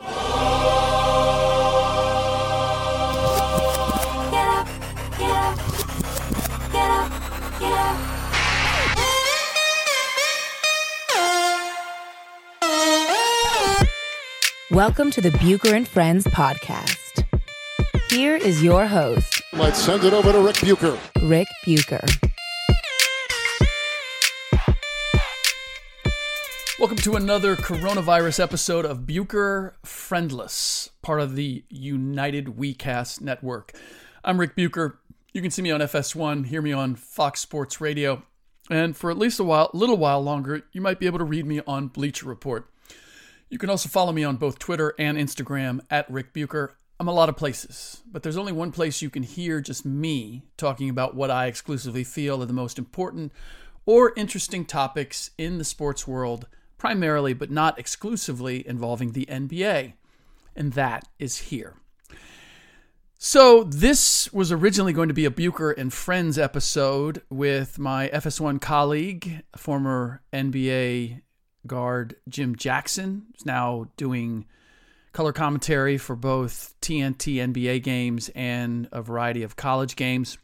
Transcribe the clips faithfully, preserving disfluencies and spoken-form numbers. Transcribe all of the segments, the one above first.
Get up, get up, get up, get up. Welcome to the Bucher and Friends podcast. Here is your host. Let's send it over to Rick Bucher. Rick Bucher. Welcome to another coronavirus episode of Bucher Friendless, part of the United WeCast Network. I'm Rick Bucher. You can see me on F S one, hear me on Fox Sports Radio, and for at least a while, little while longer, you might be able to read me on Bleacher Report. You can also follow me on both Twitter and Instagram at Rick Bucher. I'm a lot of places, but there's only one place you can hear just me talking about what I exclusively feel are the most important or interesting topics in the sports world, primarily but not exclusively involving the N B A, and that is here. So this was originally going to be a Bucher and Friends episode with my F S one colleague, former N B A guard Jim Jackson, who's now doing color commentary for both T N T N B A games and a variety of college games,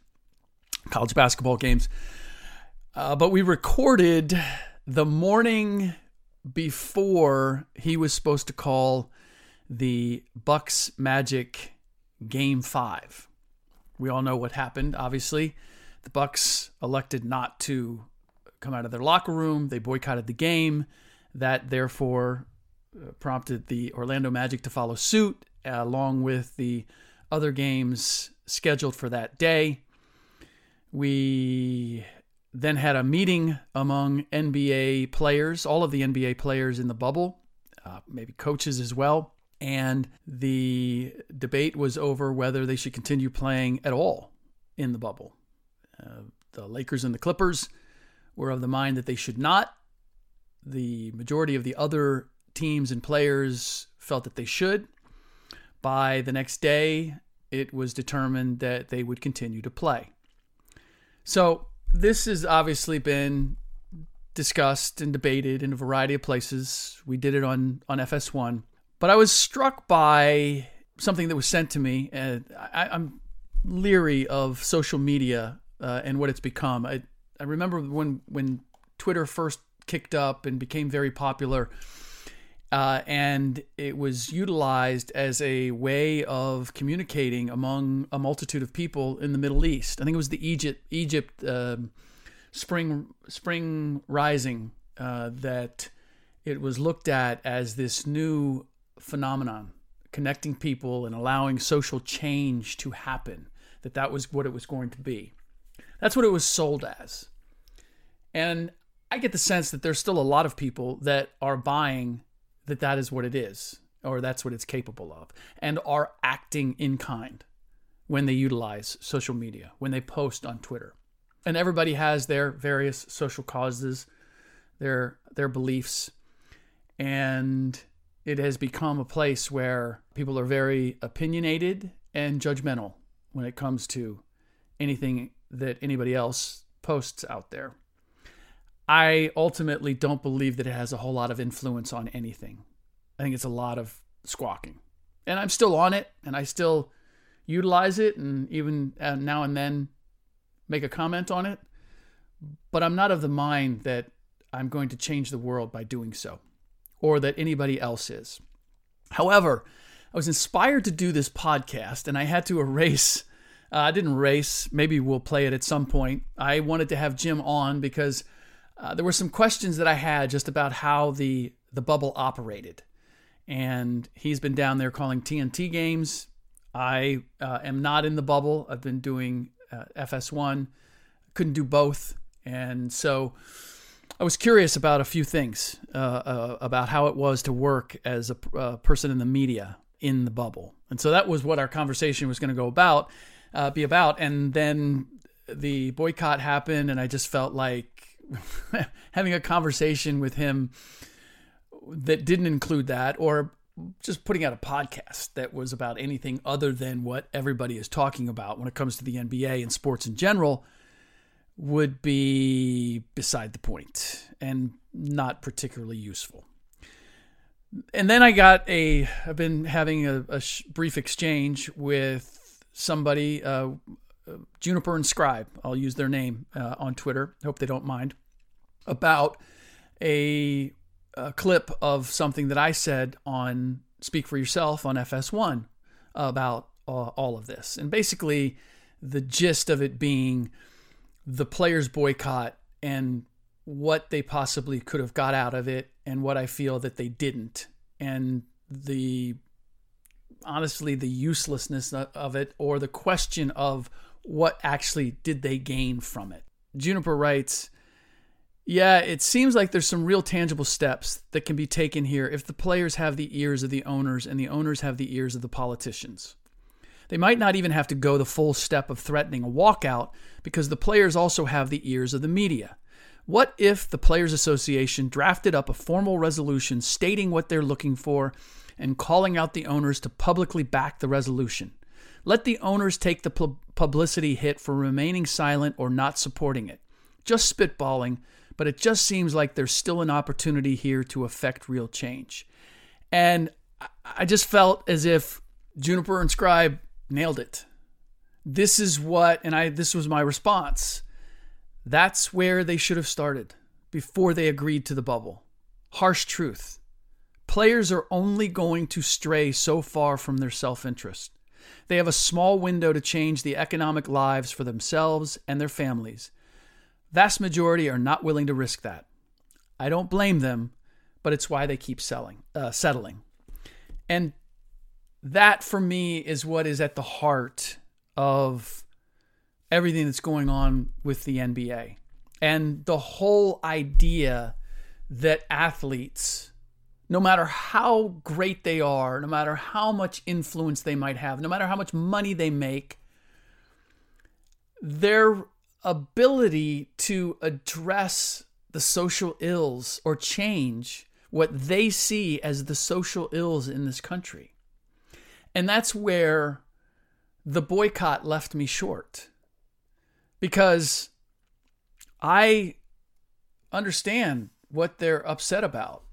college basketball games. Uh, but we recorded the morning before he was supposed to call the Bucks Magic Game five. We all know what happened, obviously. The Bucks elected not to come out of their locker room. They boycotted the game. That therefore prompted the Orlando Magic to follow suit, uh, along with the other games scheduled for that day. We then had a meeting among N B A players, all of the N B A players in the bubble, uh, maybe coaches as well. And the debate was over whether they should continue playing at all in the bubble. Uh, the Lakers and the Clippers were of the mind that they should not. The majority of the other teams and players felt that they should. By the next day, it was determined that they would continue to play. So this has obviously been discussed and debated in a variety of places. We did it on, on F S one. But I was struck by something that was sent to me. And I, I'm leery of social media uh, and what it's become. I, I remember when, when Twitter first kicked up and became very popular, uh, and it was utilized as a way of communicating among a multitude of people in the Middle East. I think it was the Egypt Egypt uh, spring spring rising uh, that it was looked at as this new phenomenon, connecting people and allowing social change to happen. That that was what it was going to be. That's what it was sold as, and I get the sense that there's still a lot of people that are buying that that is what it is, or that's what it's capable of, and are acting in kind when they utilize social media, when they post on Twitter. And everybody has their various social causes, their their beliefs, and it has become a place where people are very opinionated and judgmental when it comes to anything that anybody else posts out there. I ultimately don't believe that it has a whole lot of influence on anything. I think it's a lot of squawking. And I'm still on it, and I still utilize it, and even now and then make a comment on it. But I'm not of the mind that I'm going to change the world by doing so, or that anybody else is. However, I was inspired to do this podcast, and I had to erase... Uh, I didn't erase. Maybe we'll play it at some point. I wanted to have Jim on because... Uh, there were some questions that I had just about how the the bubble operated. And he's been down there calling T N T games. I uh, am not in the bubble. I've been doing uh, F S one. Couldn't do both. And so I was curious about a few things, uh, uh, about how it was to work as a uh, person in the media in the bubble. And so that was what our conversation was going to go about, uh, be about. And then the boycott happened, and I just felt like having a conversation with him that didn't include that, or just putting out a podcast that was about anything other than what everybody is talking about when it comes to the N B A and sports in general, would be beside the point and not particularly useful. And then I got a, I've been having a, a brief exchange with somebody, uh, Juniper Inscribe, I'll use their name uh, on Twitter, hope they don't mind, about a, a clip of something that I said on Speak for Yourself on F S one about uh, all of this. And basically the gist of it being the players' boycott and what they possibly could have got out of it and what I feel that they didn't. And the, honestly, the uselessness of it, or the question of what actually did they gain from it. Juniper writes, yeah, it seems like there's some real tangible steps that can be taken here if the players have the ears of the owners and the owners have the ears of the politicians. They might not even have to go the full step of threatening a walkout, because the players also have the ears of the media. What if the Players Association drafted up a formal resolution stating what they're looking for and calling out the owners to publicly back the resolution? Let the owners take the pu- publicity hit for remaining silent or not supporting it. Just spitballing, but it just seems like there's still an opportunity here to affect real change. And I just felt as if Juniper Inscribe nailed it. This is what, and I this was my response. That's where they should have started before they agreed to the bubble. Harsh truth. Players are only going to stray so far from their self-interest. They have a small window to change the economic lives for themselves and their families. Vast majority are not willing to risk that. I don't blame them, but it's why they keep selling, uh, settling. And that, for me, is what is at the heart of everything that's going on with the N B A. And the whole idea that athletes, no matter how great they are, no matter how much influence they might have, no matter how much money they make, their ability to address the social ills or change what they see as the social ills in this country. And that's where the boycott left me short, because I understand what they're upset about.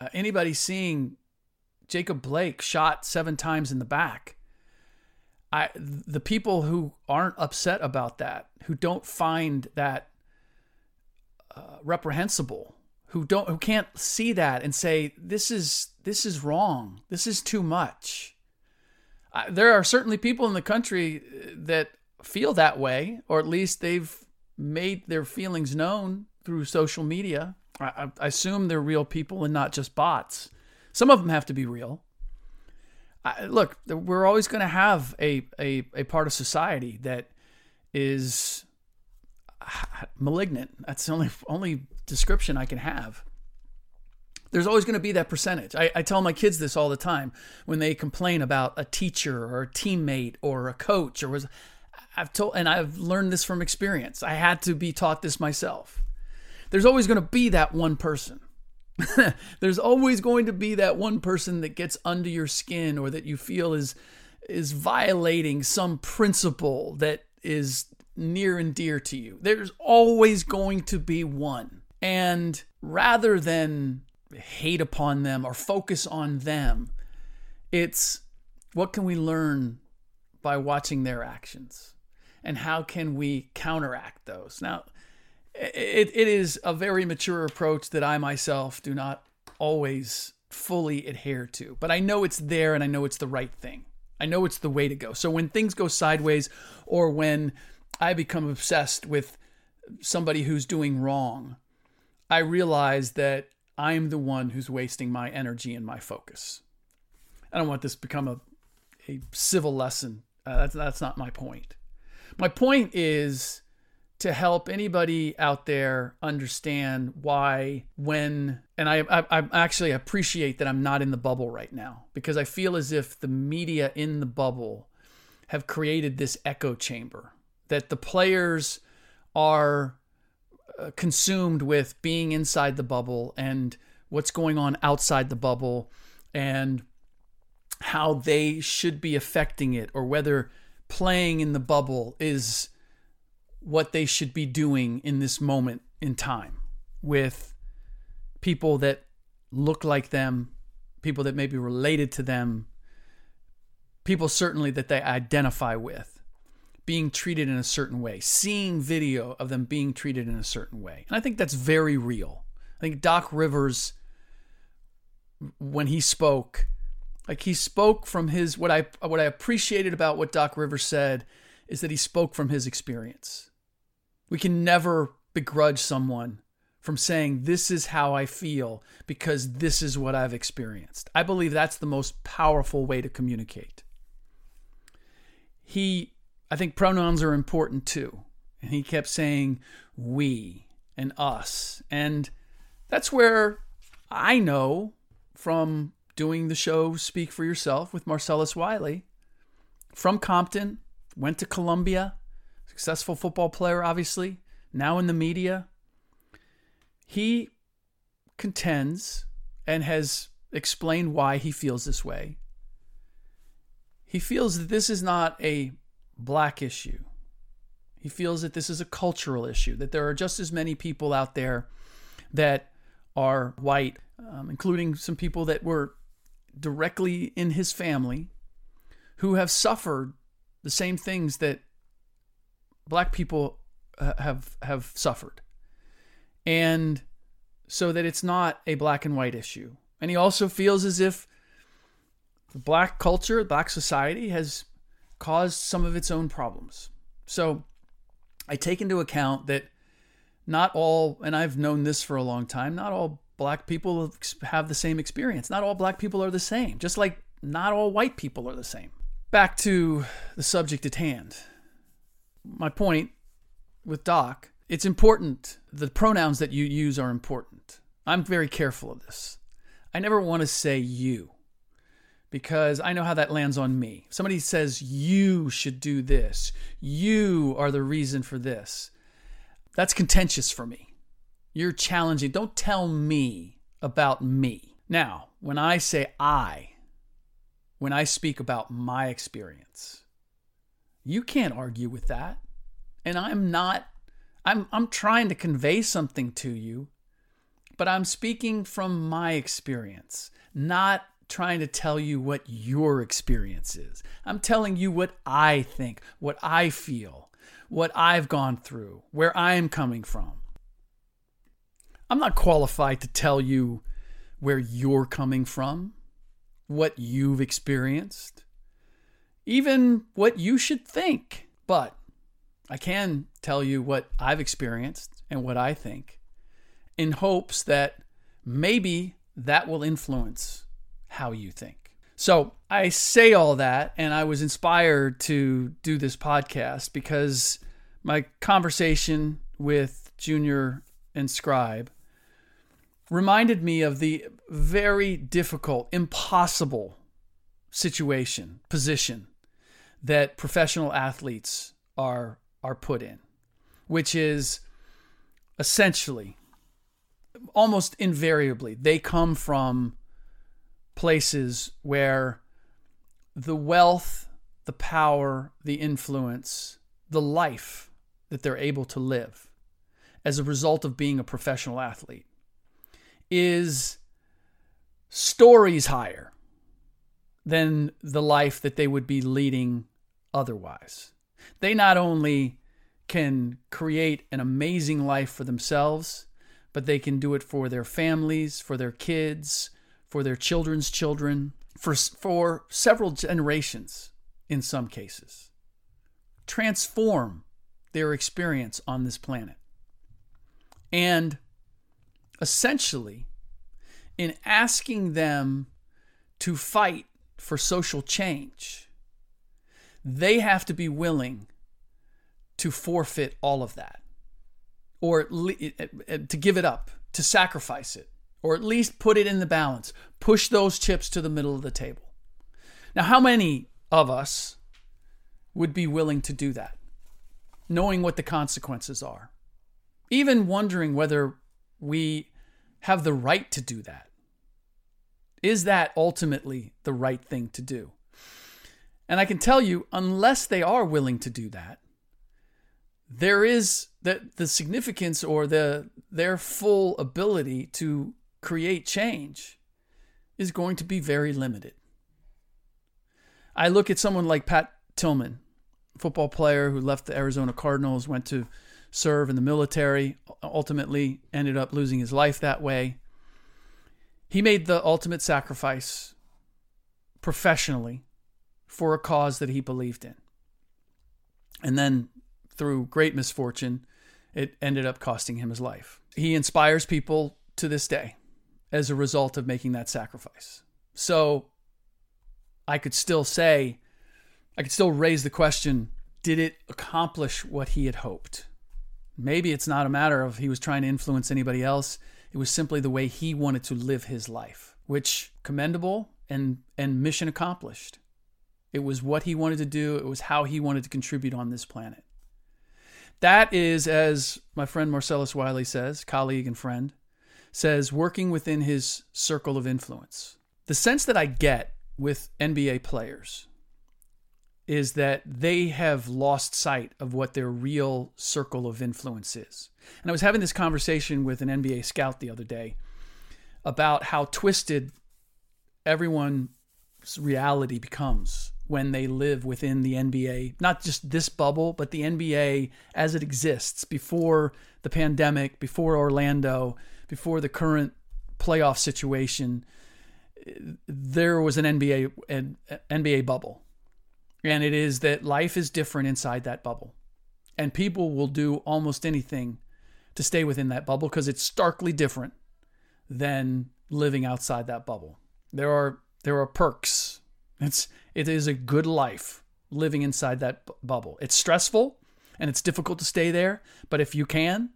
Uh, anybody seeing Jacob Blake shot seven times in the back, I the people who aren't upset about that, who don't find that uh, reprehensible, who don't, who can't see that and say, this is this is wrong, this is too much. There are certainly people in the country that feel that way, or at least they've made their feelings known through social media. I, I assume they're real people and not just bots. Some of them have to be real. I, look, we're always going to have a, a, a part of society that is malignant. That's the only, only description I can have. There's always going to be that percentage. I, I tell my kids this all the time when they complain about a teacher or a teammate or a coach or was I've told, and I've learned this from experience. I had to be taught this myself. There's always going to be that one person. There's always going to be that one person that gets under your skin, or that you feel is is violating some principle that is near and dear to you. There's always going to be one. And rather than hate upon them or focus on them, it's what can we learn by watching their actions, and how can we counteract those? Now, it it is a very mature approach that I myself do not always fully adhere to, but I know it's there, and I know it's the right thing. I know it's the way to go. So when things go sideways, or when I become obsessed with somebody who's doing wrong, I realize that I'm the one who's wasting my energy and my focus. I don't want this to become a, a civil lesson. Uh, that's, that's not my point. My point is to help anybody out there understand why, when, and I, I, I actually appreciate that I'm not in the bubble right now, because I feel as if the media in the bubble have created this echo chamber, that the players are consumed with being inside the bubble and what's going on outside the bubble and how they should be affecting it, or whether playing in the bubble is what they should be doing in this moment in time with people that look like them, people that may be related to them, people certainly that they identify with, being treated in a certain way, seeing video of them being treated in a certain way. And I think that's very real. I think Doc Rivers, when he spoke, like he spoke from his, what I what I appreciated about what Doc Rivers said is that he spoke from his experience. We can never begrudge someone from saying, this is how I feel because this is what I've experienced. I believe that's the most powerful way to communicate. He I think pronouns are important too. And he kept saying we and us. And that's where I know from doing the show Speak for Yourself with Marcellus Wiley, from Compton, went to Columbia, successful football player, obviously, now in the media. He contends and has explained why he feels this way. He feels that this is not a Black issue. He feels that this is a cultural issue, that there are just as many people out there that are white, um, including some people that were directly in his family, who have suffered the same things that Black people uh, have have suffered. And so that it's not a black and white issue. And he also feels as if the Black culture, Black society has caused some of its own problems. So I take into account that not all, and I've known this for a long time, not all Black people have the same experience. Not all Black people are the same, just like not all white people are the same. Back to the subject at hand. My point with Doc, it's important. The pronouns that you use are important. I'm very careful of this. I never want to say you, because I know how that lands on me. If somebody says, you should do this, you are the reason for this, that's contentious for me. You're challenging. Don't tell me about me. Now, when I say I, when I speak about my experience, you can't argue with that. And I'm not, I'm, I'm trying to convey something to you, but I'm speaking from my experience, not trying to tell you what your experience is. I'm telling you what I think, what I feel, what I've gone through, where I'm coming from. I'm not qualified to tell you where you're coming from, what you've experienced, even what you should think. But I can tell you what I've experienced and what I think, in hopes that maybe that will influence how you think. So I say all that, and I was inspired to do this podcast because my conversation with Juniper Inscribe reminded me of the very difficult, impossible situation, position that professional athletes are, are put in, which is essentially, almost invariably, they come from places where the wealth, the power, the influence, the life that they're able to live as a result of being a professional athlete is stories higher than the life that they would be leading otherwise. They not only can create an amazing life for themselves, but they can do it for their families, for their kids, for their children's children, for for several generations in some cases. Transform their experience on this planet. And essentially, in asking them to fight for social change, they have to be willing to forfeit all of that, or at le- to give it up, to sacrifice it, or at least put it in the balance, push those chips to the middle of the table. Now, how many of us would be willing to do that, knowing what the consequences are, even wondering whether we have the right to do that? Is that ultimately the right thing to do? And I can tell you, unless they are willing to do that, there is the, the significance or the their full ability to create change is going to be very limited. I look at someone like Pat Tillman, football player who left the Arizona Cardinals, went to serve in the military, ultimately ended up losing his life that way. He made the ultimate sacrifice professionally for a cause that he believed in. And then through great misfortune, it ended up costing him his life. He inspires people to this day as a result of making that sacrifice. So I could still say, I could still raise the question, did it accomplish what he had hoped? Maybe it's not a matter of he was trying to influence anybody else. It was simply the way he wanted to live his life, which commendable and, and mission accomplished. It was what he wanted to do. It was how he wanted to contribute on this planet. That is, as my friend Marcellus Wiley says, colleague and friend, says, working within his circle of influence. The sense that I get with N B A players is that they have lost sight of what their real circle of influence is. And I was having this conversation with an N B A scout the other day about how twisted everyone's reality becomes when they live within the N B A, not just this bubble, but the N B A as it exists before the pandemic, before Orlando, before the current playoff situation. There was an N B A, an N B A bubble. And it is that life is different inside that bubble. And people will do almost anything to stay within that bubble because it's starkly different than living outside that bubble. There are there are perks. It's it is a good life living inside that bu- bubble. It's stressful and it's difficult to stay there, but if you can,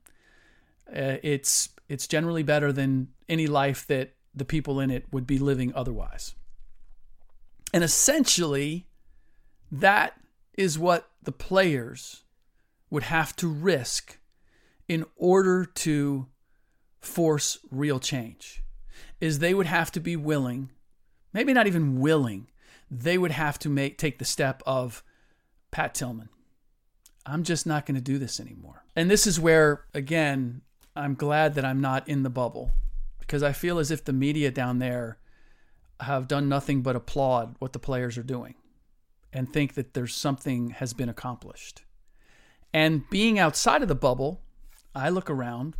uh, it's it's generally better than any life that the people in it would be living otherwise. And essentially, that is what the players would have to risk in order to force real change, is they would have to be willing, maybe not even willing, they would have to make take the step of Pat Tillman. I'm just not going to do this anymore. And this is where, again, I'm glad that I'm not in the bubble, because I feel as if the media down there have done nothing but applaud what the players are doing and think that there's something has been accomplished. And being outside of the bubble, I look around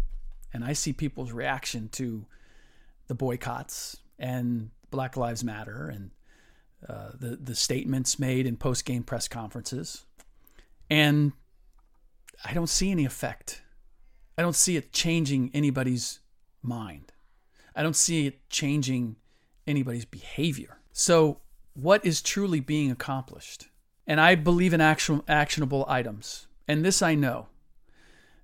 and I see people's reaction to the boycotts and Black Lives Matter and uh, the, the statements made in post-game press conferences. And I don't see any effect. I don't see it changing anybody's mind. I don't see it changing anybody's behavior. So what is truly being accomplished? And I believe in action, actionable items. And this I know,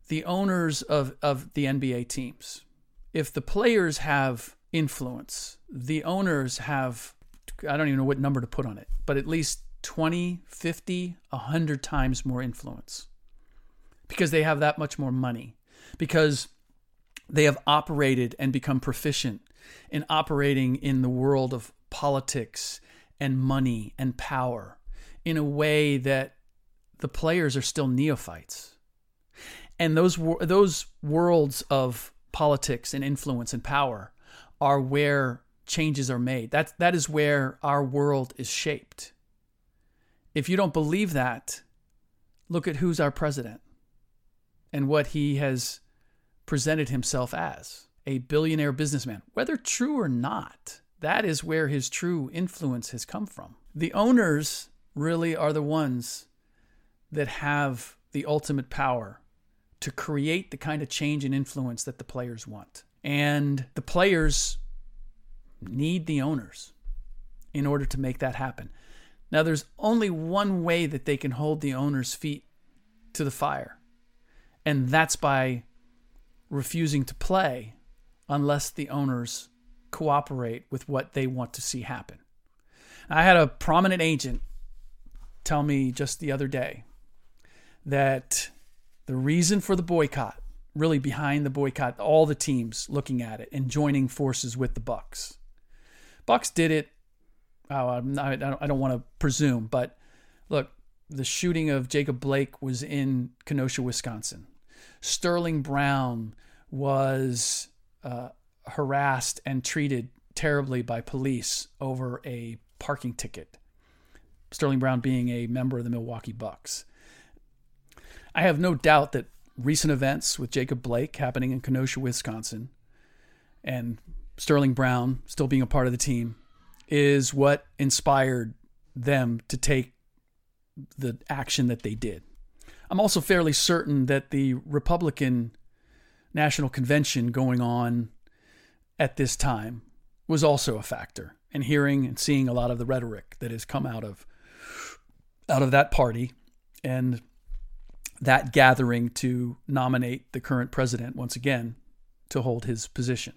the owners of, of the N B A teams, if the players have influence, the owners have, I don't even know what number to put on it, but at least twenty, fifty, one hundred times more influence, because they have that much more money, because they have operated and become proficient in operating in the world of politics and money and power in a way that the players are still neophytes. And those those worlds of politics and influence and power are where changes are made. That, that is where our world is shaped. If you don't believe that, look at who's our president and what he has presented himself as, a billionaire businessman. Whether true or not, that is where his true influence has come from. The owners really are the ones that have the ultimate power to create the kind of change and influence that the players want. And the players need the owners in order to make that happen. Now, there's only one way that they can hold the owners' feet to the fire, and that's by refusing to play unless the owners cooperate with what they want to see happen. I had a prominent agent tell me just the other day that the reason for the boycott, really behind the boycott, all the teams looking at it and joining forces with the Bucks. Bucks did it. Oh, I'm not, I don't, I don't want to presume, but look, the shooting of Jacob Blake was in Kenosha, Wisconsin. Sterling Brown was uh, harassed and treated terribly by police over a parking ticket. Sterling Brown being a member of the Milwaukee Bucks. I have no doubt that recent events with Jacob Blake happening in Kenosha, Wisconsin, and Sterling Brown still being a part of the team is what inspired them to take the action that they did. I'm also fairly certain that the Republican National Convention going on at this time was also a factor, and hearing and seeing a lot of the rhetoric that has come out of out of that party and that gathering to nominate the current president once again to hold his position.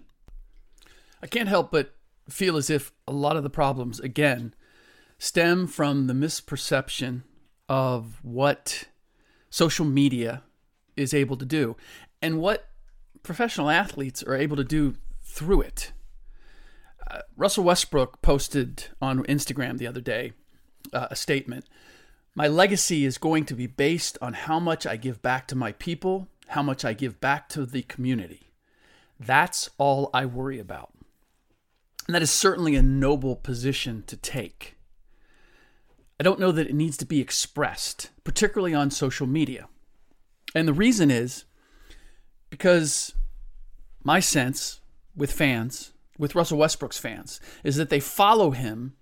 I can't help but feel as if a lot of the problems, again, stem from the misperception of what social media is able to do and what professional athletes are able to do through it. Uh, Russell Westbrook posted on Instagram the other day uh, a statement. My legacy is going to be based on how much I give back to my people, how much I give back to the community. That's all I worry about. And that is certainly a noble position to take. I don't know that it needs to be expressed, particularly on social media. And the reason is because my sense with fans, with Russell Westbrook's fans, is that they follow him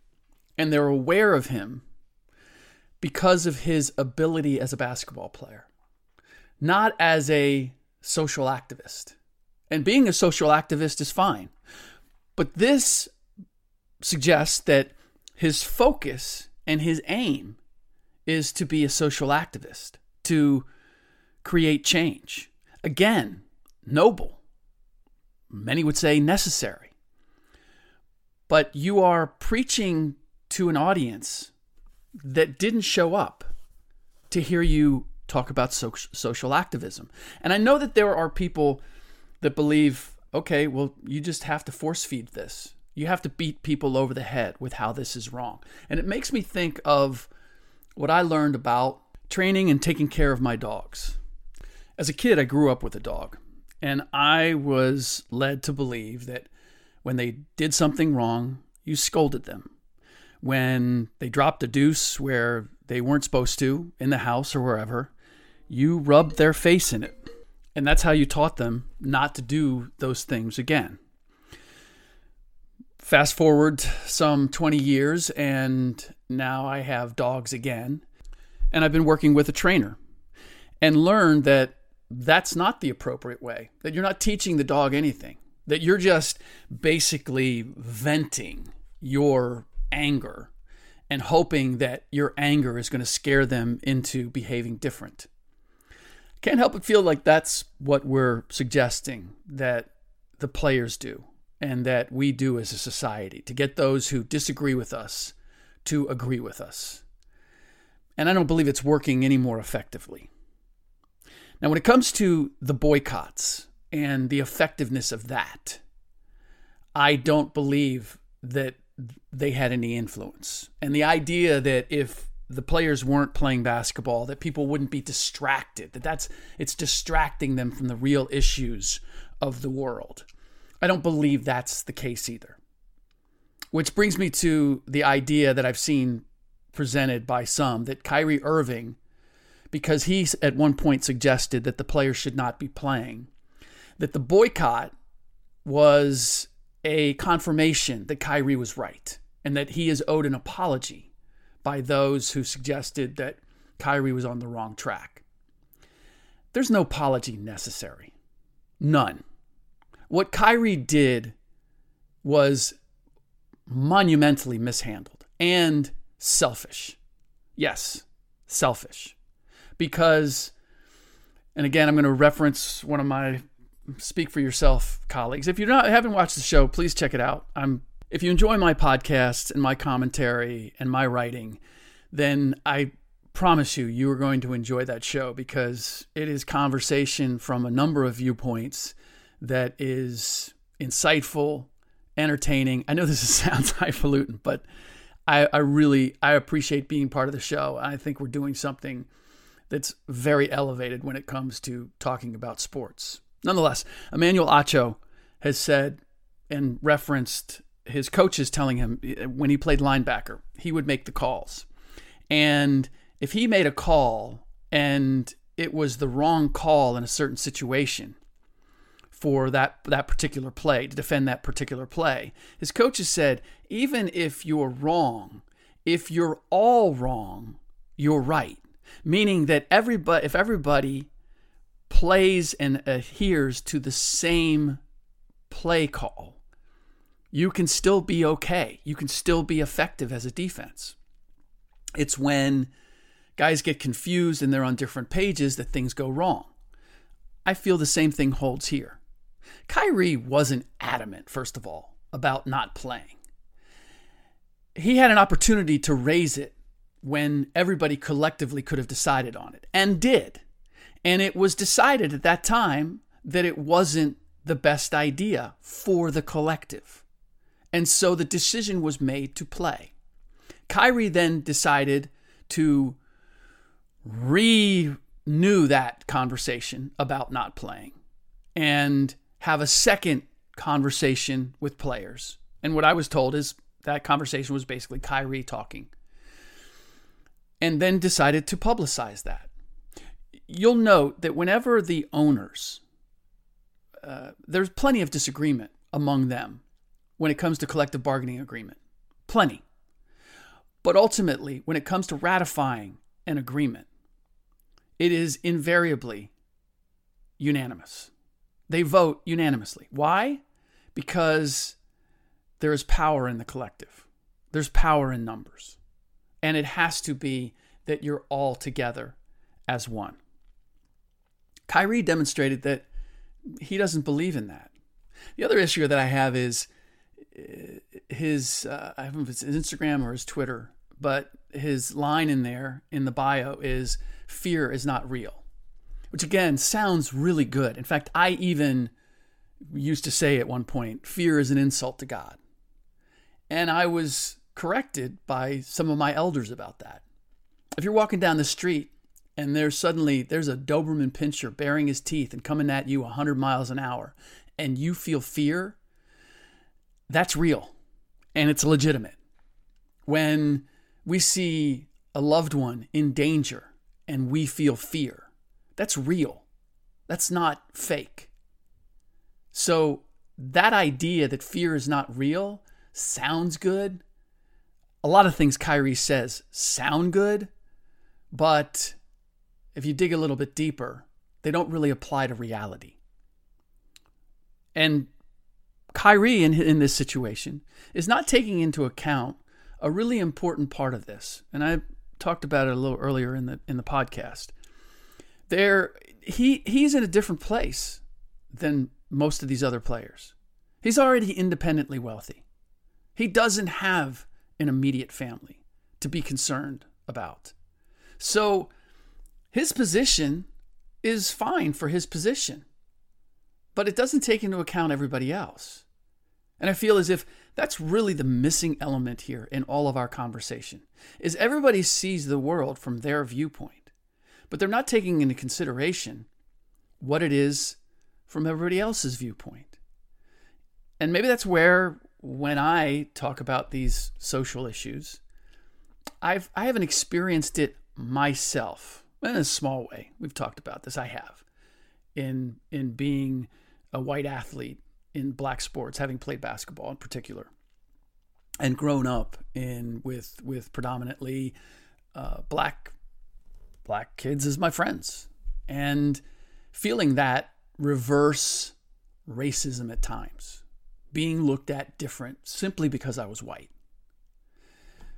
and they're aware of him because of his ability as a basketball player, not as a social activist. And being a social activist is fine. But this suggests that his focus and his aim is to be a social activist, to create change. Again, noble. Many would say necessary. But you are preaching to an audience that didn't show up to hear you talk about social activism. And I know that there are people that believe, okay, well, you just have to force feed this. You have to beat people over the head with how this is wrong. And it makes me think of what I learned about training and taking care of my dogs. As a kid, I grew up with a dog, and I was led to believe that when they did something wrong, you scolded them. When they dropped a deuce where they weren't supposed to, in the house or wherever, you rubbed their face in it. And that's how you taught them not to do those things again. Fast forward some twenty years, and now I have dogs again. And I've been working with a trainer and learned that that's not the appropriate way, that you're not teaching the dog anything, that you're just basically venting your anger and hoping that your anger is going to scare them into behaving different. Can't help but feel like that's what we're suggesting that the players do and that we do as a society to get those who disagree with us to agree with us. And I don't believe it's working any more effectively. Now, when it comes to the boycotts and the effectiveness of that, I don't believe that they had any influence. And the idea that if the players weren't playing basketball, that people wouldn't be distracted, that that's it's distracting them from the real issues of the world. I don't believe that's the case either. Which brings me to the idea that I've seen presented by some, that Kyrie Irving, because he at one point suggested that the players should not be playing, that the boycott was a confirmation that Kyrie was right and that he is owed an apology by those who suggested that Kyrie was on the wrong track. There's no apology necessary. None. What Kyrie did was monumentally mishandled and selfish. Yes, selfish. Because, and again, I'm going to reference one of my Speak for Yourself colleagues. If you haven't watched the show, please check it out. I'm If you enjoy my podcasts and my commentary and my writing, then I promise you, you are going to enjoy that show, because it is conversation from a number of viewpoints that is insightful, entertaining. I know this sounds highfalutin, but I, I really, I appreciate being part of the show. I think we're doing something that's very elevated when it comes to talking about sports. Nonetheless, Emmanuel Acho has said and referenced his coaches telling him when he played linebacker, he would make the calls. And if he made a call and it was the wrong call in a certain situation for that, that particular play, to defend that particular play, his coaches said, even if you're wrong, if you're all wrong, you're right. Meaning that everybody, if everybody plays and adheres to the same play call, you can still be okay. You can still be effective as a defense. It's when guys get confused and they're on different pages that things go wrong. I feel the same thing holds here. Kyrie wasn't adamant, first of all, about not playing. He had an opportunity to raise it when everybody collectively could have decided on it, and did. And it was decided at that time that it wasn't the best idea for the collective. And so the decision was made to play. Kyrie then decided to renew that conversation about not playing and have a second conversation with players. And what I was told is that conversation was basically Kyrie talking, and then decided to publicize that. You'll note that whenever the owners, uh, there's plenty of disagreement among them when it comes to collective bargaining agreement. Plenty. But ultimately, when it comes to ratifying an agreement, it is invariably unanimous. They vote unanimously. Why? Because there is power in the collective. There's power in numbers. And it has to be that you're all together as one. Kyrie demonstrated that he doesn't believe in that. The other issue that I have is his, uh, I don't know if it's his Instagram or his Twitter, but his line in there in the bio is, fear is not real, which again, sounds really good. In fact, I even used to say at one point, fear is an insult to God. And I was corrected by some of my elders about that. If you're walking down the street and there's suddenly, there's a Doberman pincher baring his teeth and coming at you one hundred miles an hour, and you feel fear, that's real, and it's legitimate. When we see a loved one in danger and we feel fear, that's real. That's not fake. So that idea that fear is not real sounds good. A lot of things Kyrie says sound good, but if you dig a little bit deeper, they don't really apply to reality. And Kyrie, in, in this situation, is not taking into account a really important part of this. And I talked about it a little earlier in the in the podcast. There, he he's in a different place than most of these other players. He's already independently wealthy. He doesn't have an immediate family to be concerned about. So his position is fine for his position, but it doesn't take into account everybody else. And I feel as if that's really the missing element here in all of our conversation, is everybody sees the world from their viewpoint, but they're not taking into consideration what it is from everybody else's viewpoint. And maybe that's where, when I talk about these social issues, I've, I haven't experienced it myself in a small way. We've talked about this. I have in, in being a white athlete in black sports, having played basketball in particular, and grown up in with with predominantly uh, black black kids as my friends, and feeling that reverse racism at times, being looked at different simply because I was white.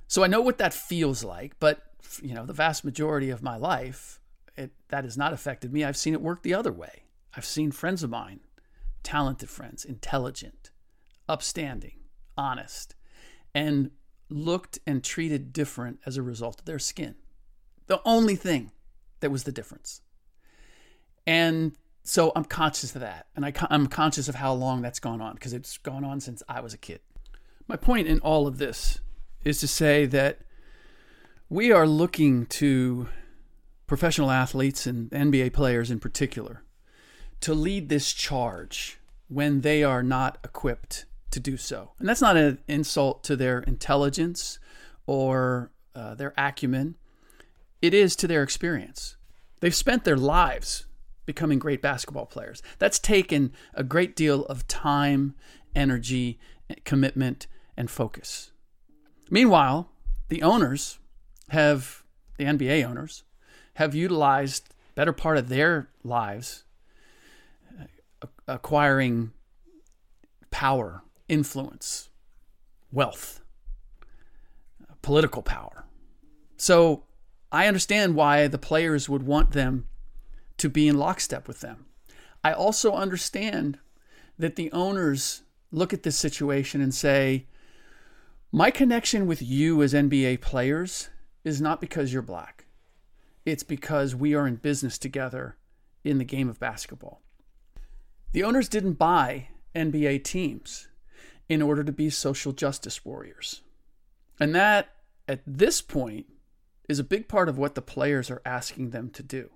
So I know what that feels like, but you know, the vast majority of my life, it, that has not affected me. I've seen it work the other way. I've seen friends of mine, talented friends, intelligent, upstanding, honest, and looked and treated different as a result of their skin. The only thing that was the difference. And so I'm conscious of that. And I, I'm conscious of how long that's gone on, because it's gone on since I was a kid. My point in all of this is to say that we are looking to professional athletes and N B A players in particular to lead this charge when they are not equipped to do so. And that's not an insult to their intelligence or uh, their acumen. It is to their experience. They've spent their lives becoming great basketball players. That's taken a great deal of time, energy, commitment, and focus. Meanwhile, the owners have, the N B A owners, have utilized better part of their lives uh, acquiring power, influence, wealth, uh, political power. So I understand why the players would want them to be in lockstep with them. I also understand that the owners look at this situation and say, my connection with you as N B A players is not because you're black. It's because we are in business together in the game of basketball. The owners didn't buy N B A teams in order to be social justice warriors. And that, at this point, is a big part of what the players are asking them to do.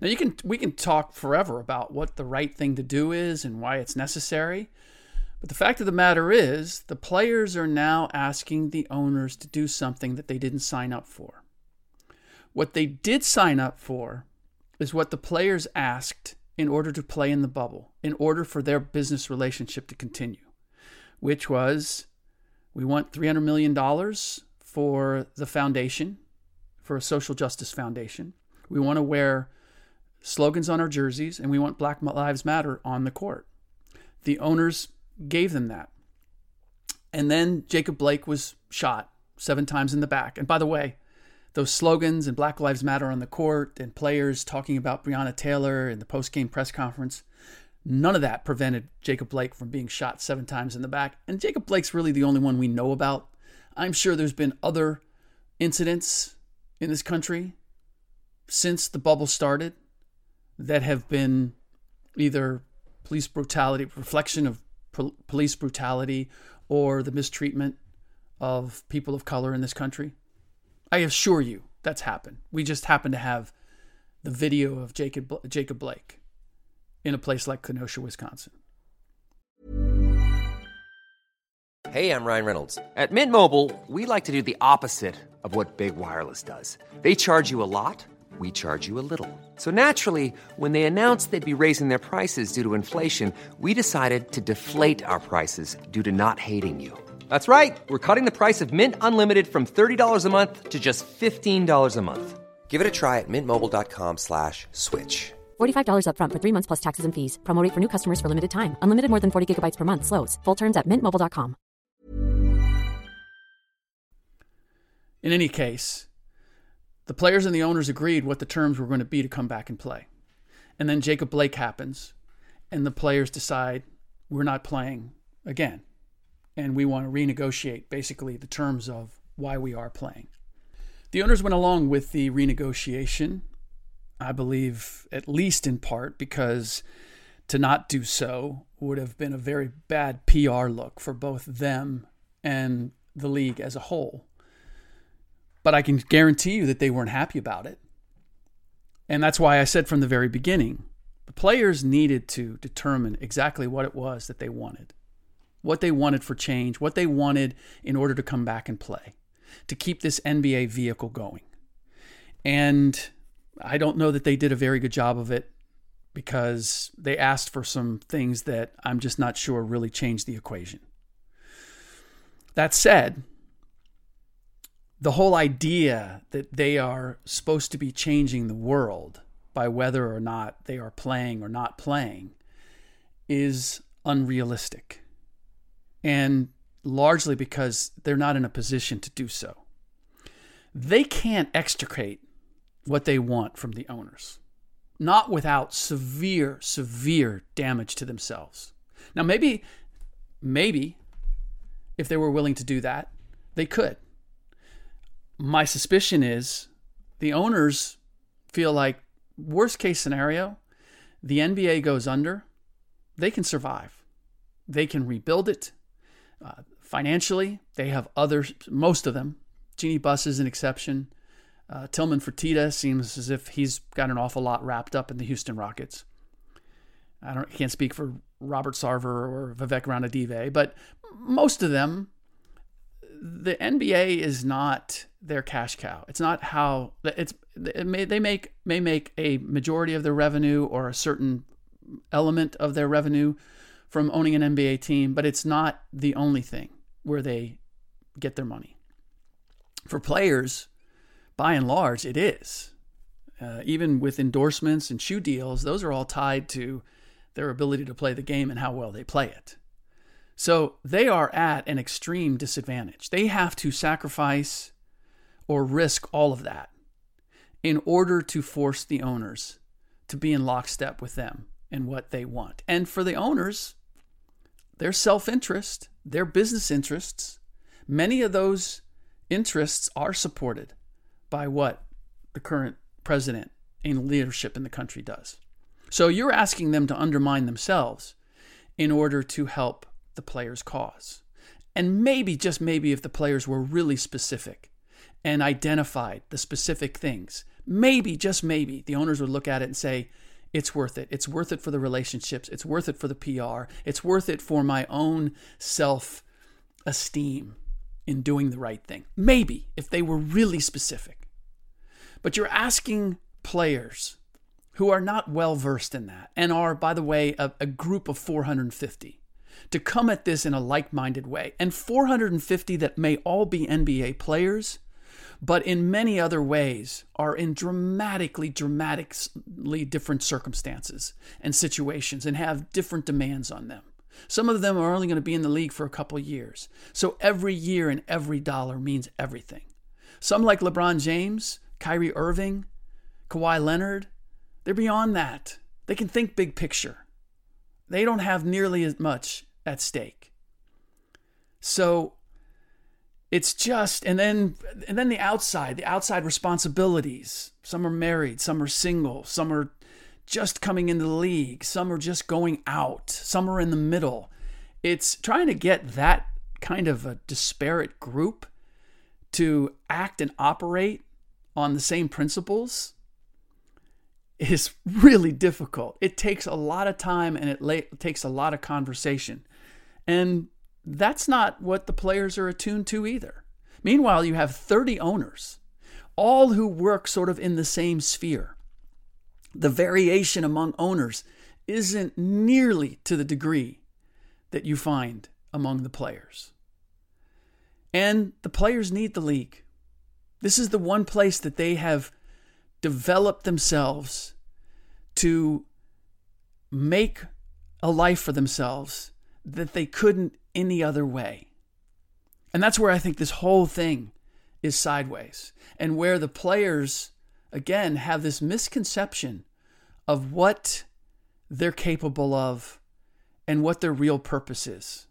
Now, you can we can talk forever about what the right thing to do is and why it's necessary, but the fact of the matter is the players are now asking the owners to do something that they didn't sign up for. What they did sign up for is what the players asked in order to play in the bubble, in order for their business relationship to continue, which was, we want three hundred million dollars for the foundation, for a social justice foundation. We want to wear slogans on our jerseys, and we want Black Lives Matter on the court. The owners gave them that. And then Jacob Blake was shot seven times in the back. And by the way, those slogans and Black Lives Matter on the court and players talking about Breonna Taylor in the post-game press conference, none of that prevented Jacob Blake from being shot seven times in the back. And Jacob Blake's really the only one we know about. I'm sure there's been other incidents in this country since the bubble started that have been either police brutality, reflection of pol- police brutality, or the mistreatment of people of color in this country. I assure you that's happened. We just happen to have the video of Jacob, Jacob Blake in a place like Kenosha, Wisconsin. Hey, I'm Ryan Reynolds. At Mint Mobile, we like to do the opposite of what Big Wireless does. They charge you a lot. We charge you a little. So naturally, when they announced they'd be raising their prices due to inflation, we decided to deflate our prices due to not hating you. That's right. We're cutting the price of Mint Unlimited from thirty dollars a month to just fifteen dollars a month. Give it a try at mintmobile.com slash switch. forty-five dollars up front for three months plus taxes and fees. Promo rate for new customers for limited time. Unlimited more than forty gigabytes per month slows. Full terms at mint mobile dot com. In any case, the players and the owners agreed what the terms were going to be to come back and play. And then Jacob Blake happens, and the players decide we're not playing again. And we want to renegotiate basically the terms of why we are playing. The owners went along with the renegotiation, I believe, at least in part, because to not do so would have been a very bad P R look for both them and the league as a whole. But I can guarantee you that they weren't happy about it. And that's why I said from the very beginning, the players needed to determine exactly what it was that they wanted, what they wanted for change, what they wanted in order to come back and play, to keep this N B A vehicle going. And I don't know that they did a very good job of it, because they asked for some things that I'm just not sure really changed the equation. That said, the whole idea that they are supposed to be changing the world by whether or not they are playing or not playing is unrealistic. and largely because they're not in a position to do so. They can't extricate what they want from the owners, not without severe, severe damage to themselves. Now, maybe, maybe if they were willing to do that, they could. My suspicion is the owners feel like, worst case scenario, the N B A goes under. They can survive. They can rebuild it. Uh, financially, they have others, most of them. Jeannie Buss is an exception. Uh, Tillman Fertitta seems as if he's got an awful lot wrapped up in the Houston Rockets. I don't can't speak for Robert Sarver or Vivek Ranadive, but most of them, the N B A is not their cash cow. It's not how it's. It may, they make may make a majority of their revenue or a certain element of their revenue from owning an N B A team, but it's not the only thing where they get their money. For players, by and large, it is. Uh, even with endorsements and shoe deals, those are all tied to their ability to play the game and how well they play it. So they are at an extreme disadvantage. They have to sacrifice or risk all of that in order to force the owners to be in lockstep with them and what they want. And for the owners, their self-interest, their business interests, many of those interests are supported by what the current president and leadership in the country does. So you're asking them to undermine themselves in order to help the players' cause. And maybe, just maybe, if the players were really specific and identified the specific things, maybe, just maybe, the owners would look at it and say, it's worth it. It's worth it for the relationships. It's worth it for the P R. It's worth it for my own self-esteem in doing the right thing. Maybe, if they were really specific. But you're asking players who are not well-versed in that and are, by the way, a, a group of four hundred fifty to come at this in a like-minded way. And four hundred fifty that may all be N B A players, but in many other ways are in dramatically, dramatically different circumstances and situations and have different demands on them. Some of them are only going to be in the league for a couple years. So every year and every dollar means everything. Some, like LeBron James, Kyrie Irving, Kawhi Leonard, they're beyond that. They can think big picture. They don't have nearly as much at stake. So it's just, and then and then the outside, the outside responsibilities. Some are married, some are single, some are just coming into the league, some are just going out, some are in the middle. It's trying to get that kind of a disparate group to act and operate on the same principles is really difficult. It takes a lot of time and it la- takes a lot of conversation. And that's not what the players are attuned to either. Meanwhile, you have thirty owners, all who work sort of in the same sphere. The variation among owners isn't nearly to the degree that you find among the players. And the players need the league. This is the one place that they have developed themselves to make a life for themselves that they couldn't any other way. And that's where I think this whole thing is sideways, and where the players, again, have this misconception of what they're capable of and what their real purpose is.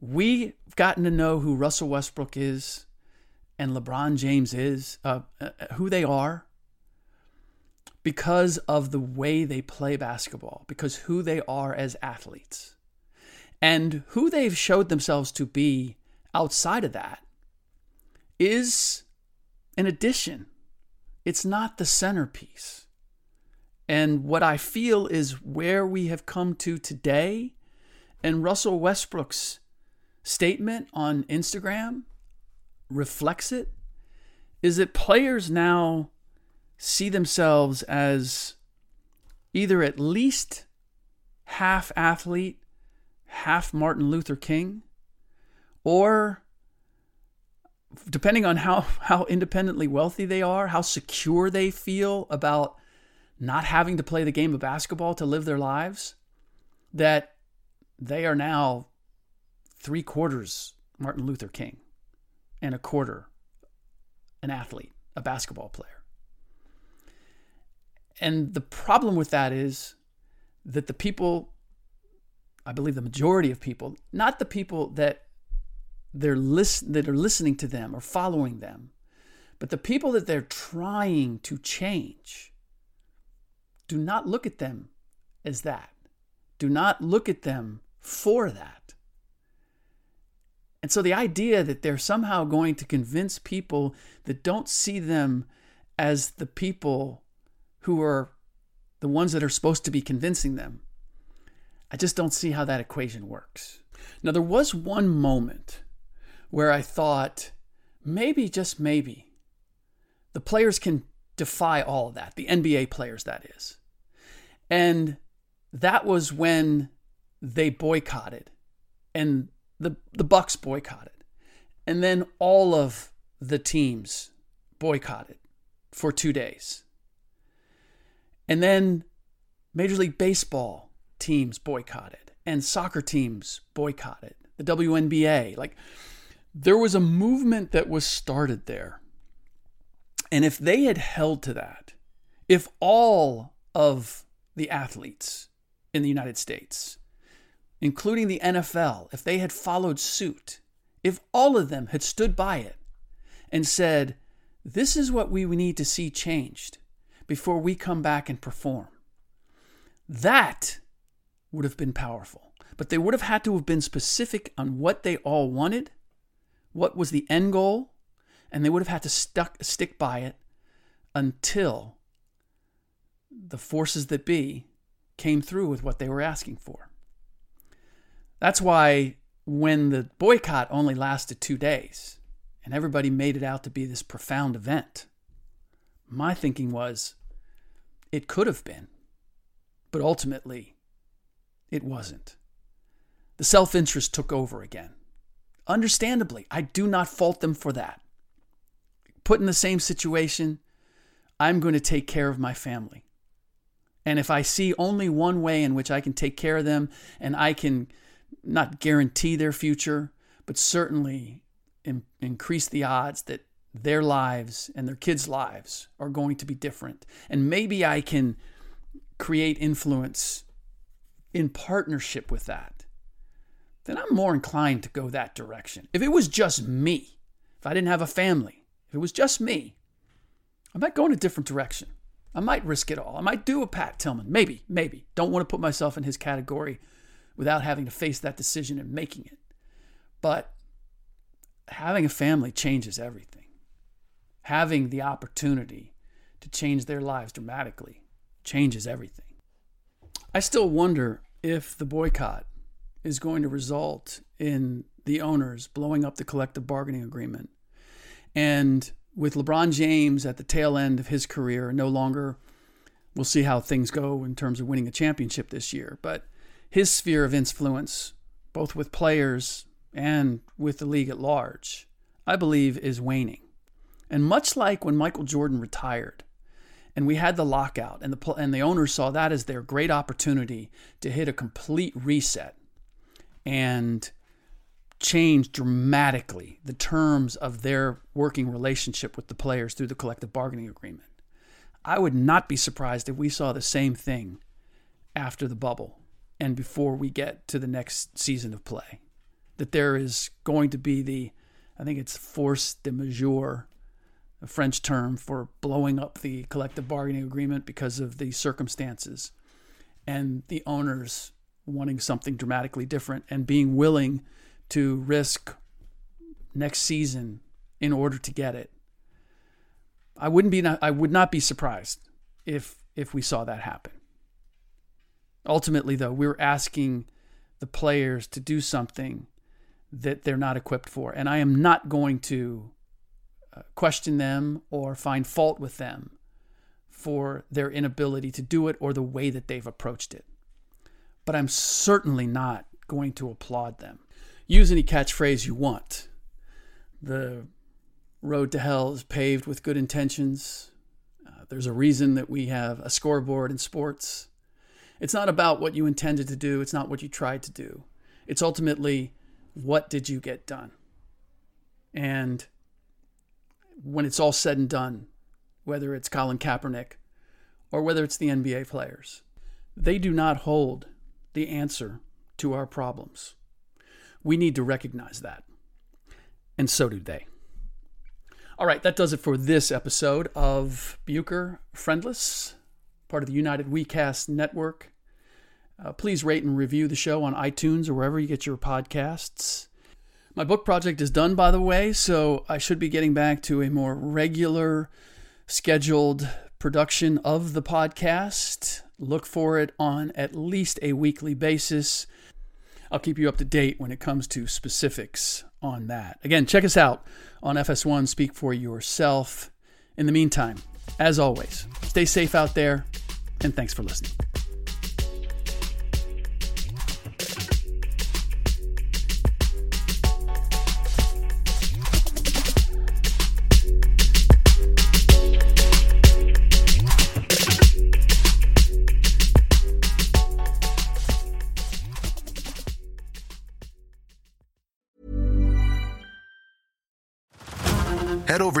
We've gotten to know who Russell Westbrook is and LeBron James is, uh, uh, who they are, because of the way they play basketball, because who they are as athletes. And who they've showed themselves to be outside of that is an addition. It's not the centerpiece. And what I feel is where we have come to today, and Russell Westbrook's statement on Instagram reflects it, is that players now see themselves as either at least half athlete, half Martin Luther King, or, depending on how, how independently wealthy they are, how secure they feel about not having to play the game of basketball to live their lives, that they are now three quarters Martin Luther King and a quarter an athlete, a basketball player. And the problem with that is that the people, I believe the majority of people, not the people that they're listen, that are listening to them or following them, but the people that they're trying to change, do not look at them as that. Do not look at them for that. And so the idea that they're somehow going to convince people that don't see them as the people who are the ones that are supposed to be convincing them, I just don't see how that equation works. Now, there was one moment where I thought, maybe, just maybe, the players can defy all of that, the N B A players, that is. And that was when they boycotted, and the the Bucks boycotted, and then all of the teams boycotted for two days. And then Major League Baseball teams boycotted, and soccer teams boycotted, the W N B A. Like, there was a movement that was started there. And if they had held to that, if all of the athletes in the United States, including the N F L, if they had followed suit, if all of them had stood by it and said, this is what we need to see changed before we come back and perform, that would have been powerful. But they would have had to have been specific on what they all wanted, what was the end goal, and they would have had to stuck, stick by it until the forces that be came through with what they were asking for. That's why when the boycott only lasted two days and everybody made it out to be this profound event, my thinking was it could have been, but ultimately it wasn't. The self-interest took over again. Understandably, I do not fault them for that. Put in the same situation, I'm going to take care of my family. And if I see only one way in which I can take care of them and I can not guarantee their future, but certainly in, increase the odds that their lives and their kids' lives are going to be different. And maybe I can create influence in partnership with that. Then I'm more inclined to go that direction. If it was just me, if I didn't have a family, if it was just me, I might go in a different direction. I might risk it all. I might do a Pat Tillman. Maybe, maybe. Don't want to put myself in his category without having to face that decision and making it. But having a family changes everything. Having the opportunity to change their lives dramatically changes everything. I still wonder if the boycott is going to result in the owners blowing up the collective bargaining agreement. And with LeBron James at the tail end of his career, no longer, we'll see how things go in terms of winning a championship this year, but his sphere of influence, both with players and with the league at large, I believe is waning. And much like when Michael Jordan retired and we had the lockout and the and the owners saw that as their great opportunity to hit a complete reset and change dramatically the terms of their working relationship with the players through the collective bargaining agreement, I would not be surprised if we saw the same thing after the bubble and before we get to the next season of play, that there is going to be the, I think it's force de majeure, a French term for blowing up the collective bargaining agreement because of the circumstances, and the owners wanting something dramatically different and being willing to risk next season in order to get it. I wouldn't be I would not be surprised if if we saw that happen. Ultimately, though, we were asking the players to do something that they're not equipped for, and I am not going to question them or find fault with them for their inability to do it or the way that they've approached it. But I'm certainly not going to applaud them. Use any catchphrase you want. The road to hell is paved with good intentions. Uh, there's a reason that we have a scoreboard in sports. It's not about what you intended to do. It's not what you tried to do. It's ultimately what did you get done? And when it's all said and done, whether it's Colin Kaepernick or whether it's the N B A players, they do not hold the answer to our problems. We need to recognize that. And so do they. All right, that does it for this episode of Bucher Friendless, part of the United WeCast Network. Uh, please rate and review the show on iTunes or wherever you get your podcasts. My book project is done, by the way, so I should be getting back to a more regular scheduled production of the podcast. Look for it on at least a weekly basis. I'll keep you up to date when it comes to specifics on that. Again, check us out on F S one, Speak for Yourself. In the meantime, as always, stay safe out there, and thanks for listening. Head over